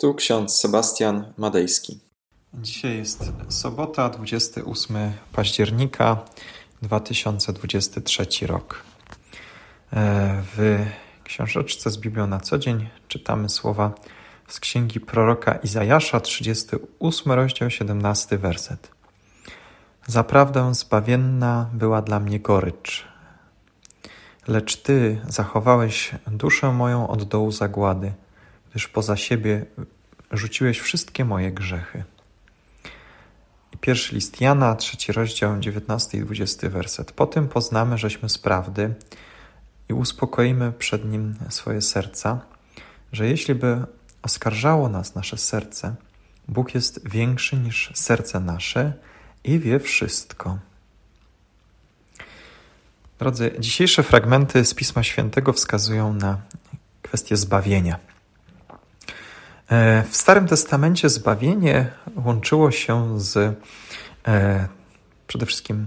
Tu ksiądz Sebastian Madejski. Dzisiaj jest sobota, 28 października 2023 rok. W książeczce z Biblią na co dzień czytamy słowa z księgi proroka Izajasza, 38 rozdział, 17 werset. Zaprawdę zbawienna była dla mnie gorycz, lecz Ty zachowałeś duszę moją od dołu zagłady, gdyż poza siebie rzuciłeś wszystkie moje grzechy. Pierwszy list Jana, 3 rozdział, 19 i 20 werset. Po tym poznamy, żeśmy z prawdy i uspokoimy przed Nim swoje serca, że jeśli by oskarżało nas nasze serce, Bóg jest większy niż serce nasze i wie wszystko. Drodzy, dzisiejsze fragmenty z Pisma Świętego wskazują na kwestię zbawienia. W Starym Testamencie zbawienie łączyło się z przede wszystkim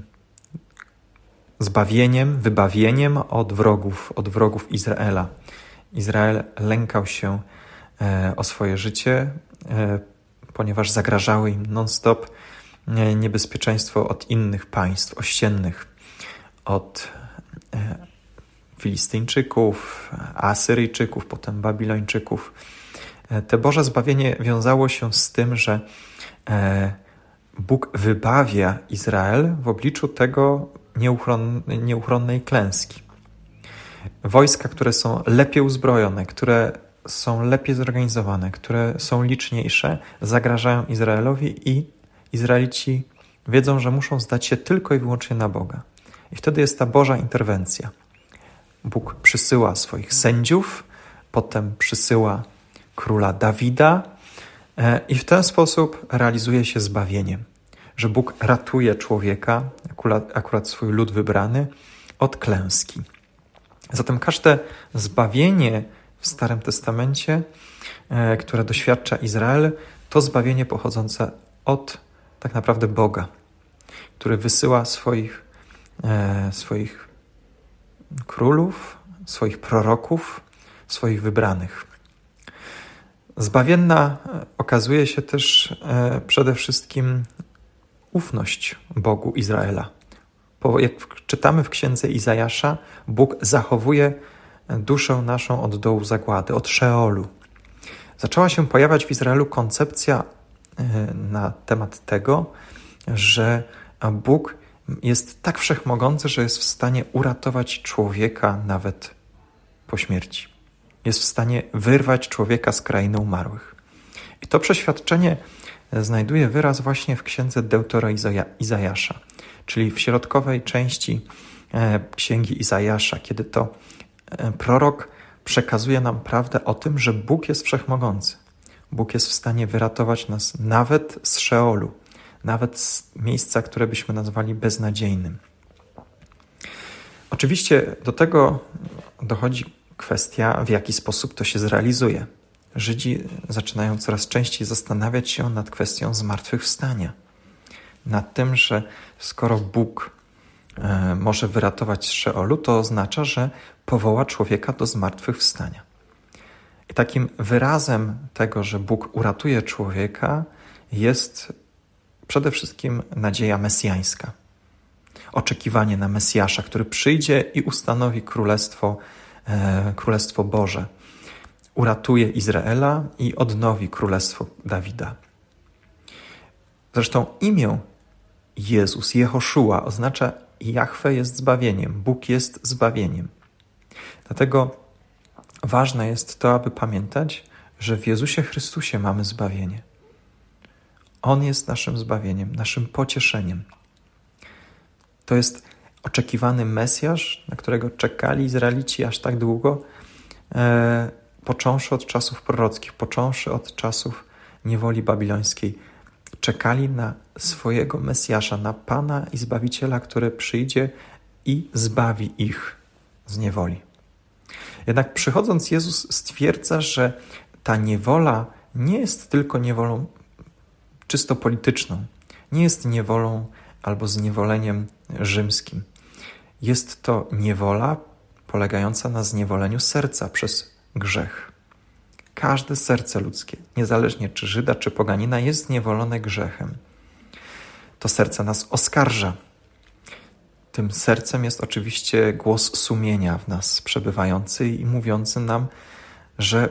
zbawieniem, wybawieniem od wrogów Izraela. Izrael lękał się o swoje życie, ponieważ zagrażały im non-stop niebezpieczeństwo od innych państw ościennych, od Filistyńczyków, Asyryjczyków, potem Babilończyków. Te Boże zbawienie wiązało się z tym, że Bóg wybawia Izrael w obliczu tego nieuchronnej klęski. Wojska, które są lepiej uzbrojone, które są lepiej zorganizowane, które są liczniejsze, zagrażają Izraelowi i Izraelici wiedzą, że muszą zdać się tylko i wyłącznie na Boga. I wtedy jest ta Boża interwencja. Bóg przysyła swoich sędziów, potem przysyła króla Dawida i w ten sposób realizuje się zbawienie, że Bóg ratuje człowieka, akurat swój lud wybrany, od klęski. Zatem każde zbawienie w Starym Testamencie, które doświadcza Izrael, to zbawienie pochodzące od tak naprawdę Boga, który wysyła swoich królów, swoich proroków, swoich wybranych. Zbawienna okazuje się też przede wszystkim ufność Bogu Izraela. Jak czytamy w księdze Izajasza, Bóg zachowuje duszę naszą od dołu zagłady, od Szeolu. Zaczęła się pojawiać w Izraelu koncepcja na temat tego, że Bóg jest tak wszechmogący, że jest w stanie uratować człowieka nawet po śmierci. Jest w stanie wyrwać człowieka z krainy umarłych. I to przeświadczenie znajduje wyraz właśnie w księdze Izajasza, czyli w środkowej części księgi Izajasza, kiedy to prorok przekazuje nam prawdę o tym, że Bóg jest wszechmogący. Bóg jest w stanie wyratować nas nawet z Szeolu, nawet z miejsca, które byśmy nazwali beznadziejnym. Oczywiście do tego dochodzi kwestia, w jaki sposób to się zrealizuje. Żydzi zaczynają coraz częściej zastanawiać się nad kwestią zmartwychwstania. Nad tym, że skoro Bóg może wyratować z Szeolu, to oznacza, że powoła człowieka do zmartwychwstania. I takim wyrazem tego, że Bóg uratuje człowieka, jest przede wszystkim nadzieja mesjańska. Oczekiwanie na Mesjasza, który przyjdzie i ustanowi Królestwo Boże, uratuje Izraela i odnowi Królestwo Dawida. Zresztą imię Jezus, Jehoszua, oznacza Jahwe jest zbawieniem, Bóg jest zbawieniem. Dlatego ważne jest to, aby pamiętać, że w Jezusie Chrystusie mamy zbawienie. On jest naszym zbawieniem, naszym pocieszeniem. To jest oczekiwany Mesjasz, na którego czekali Izraelici aż tak długo, począwszy od czasów prorockich, począwszy od czasów niewoli babilońskiej. Czekali na swojego Mesjasza, na Pana i Zbawiciela, który przyjdzie i zbawi ich z niewoli. Jednak przychodząc Jezus stwierdza, że ta niewola nie jest tylko niewolą czysto polityczną, nie jest niewolą albo zniewoleniem rzymskim. Jest to niewola polegająca na zniewoleniu serca przez grzech. Każde serce ludzkie, niezależnie czy Żyda, czy poganina, jest zniewolone grzechem. To serce nas oskarża. Tym sercem jest oczywiście głos sumienia w nas przebywający i mówiący nam, że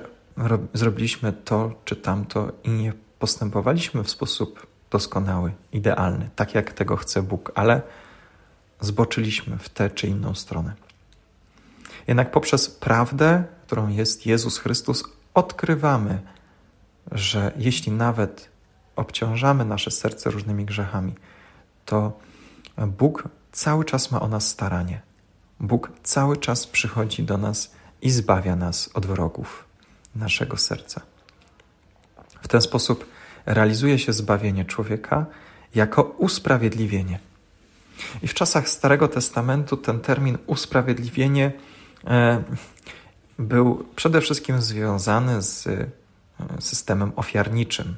zrobiliśmy to czy tamto i nie postępowaliśmy w sposób doskonały, idealny, tak jak tego chce Bóg, ale zboczyliśmy w tę czy inną stronę. Jednak poprzez prawdę, którą jest Jezus Chrystus, odkrywamy, że jeśli nawet obciążamy nasze serce różnymi grzechami, to Bóg cały czas ma o nas staranie. Bóg cały czas przychodzi do nas i zbawia nas od wrogów naszego serca. W ten sposób realizuje się zbawienie człowieka jako usprawiedliwienie. I w czasach Starego Testamentu ten termin usprawiedliwienie był przede wszystkim związany z systemem ofiarniczym,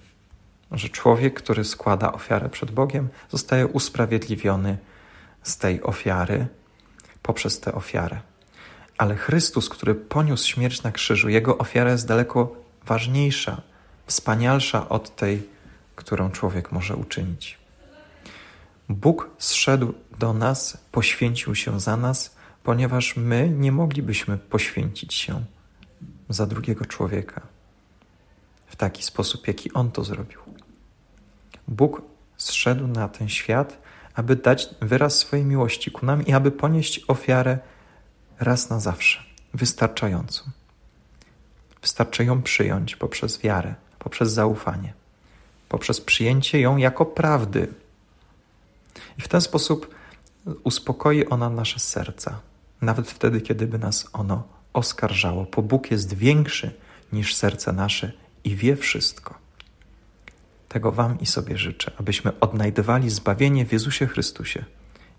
że człowiek, który składa ofiarę przed Bogiem, zostaje usprawiedliwiony z tej ofiary, poprzez tę ofiarę. Ale Chrystus, który poniósł śmierć na krzyżu, jego ofiara jest daleko ważniejsza, wspanialsza od tej, którą człowiek może uczynić. Bóg zszedł do nas, poświęcił się za nas, ponieważ my nie moglibyśmy poświęcić się za drugiego człowieka w taki sposób, jaki On to zrobił. Bóg zszedł na ten świat, aby dać wyraz swojej miłości ku nam i aby ponieść ofiarę raz na zawsze, wystarczającą. Wystarczy ją przyjąć poprzez wiarę, poprzez zaufanie, poprzez przyjęcie ją jako prawdy. I w ten sposób uspokoi ona nasze serca, nawet wtedy, kiedy by nas ono oskarżało, bo Bóg jest większy niż serce nasze i wie wszystko. Tego wam i sobie życzę, abyśmy odnajdywali zbawienie w Jezusie Chrystusie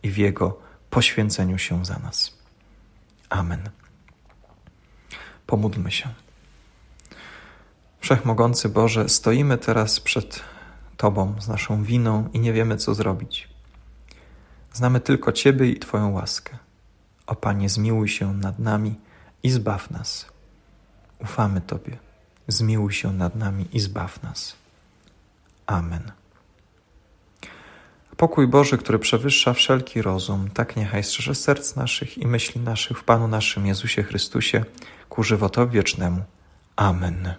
i w Jego poświęceniu się za nas. Amen. Pomódlmy się. Wszechmogący Boże, stoimy teraz przed Tobą z naszą winą i nie wiemy, co zrobić. Znamy tylko Ciebie i Twoją łaskę. O Panie, zmiłuj się nad nami i zbaw nas. Ufamy Tobie. Zmiłuj się nad nami i zbaw nas. Amen. Pokój Boży, który przewyższa wszelki rozum, tak niechaj strzeże serc naszych i myśli naszych w Panu naszym Jezusie Chrystusie ku żywotowi wiecznemu. Amen.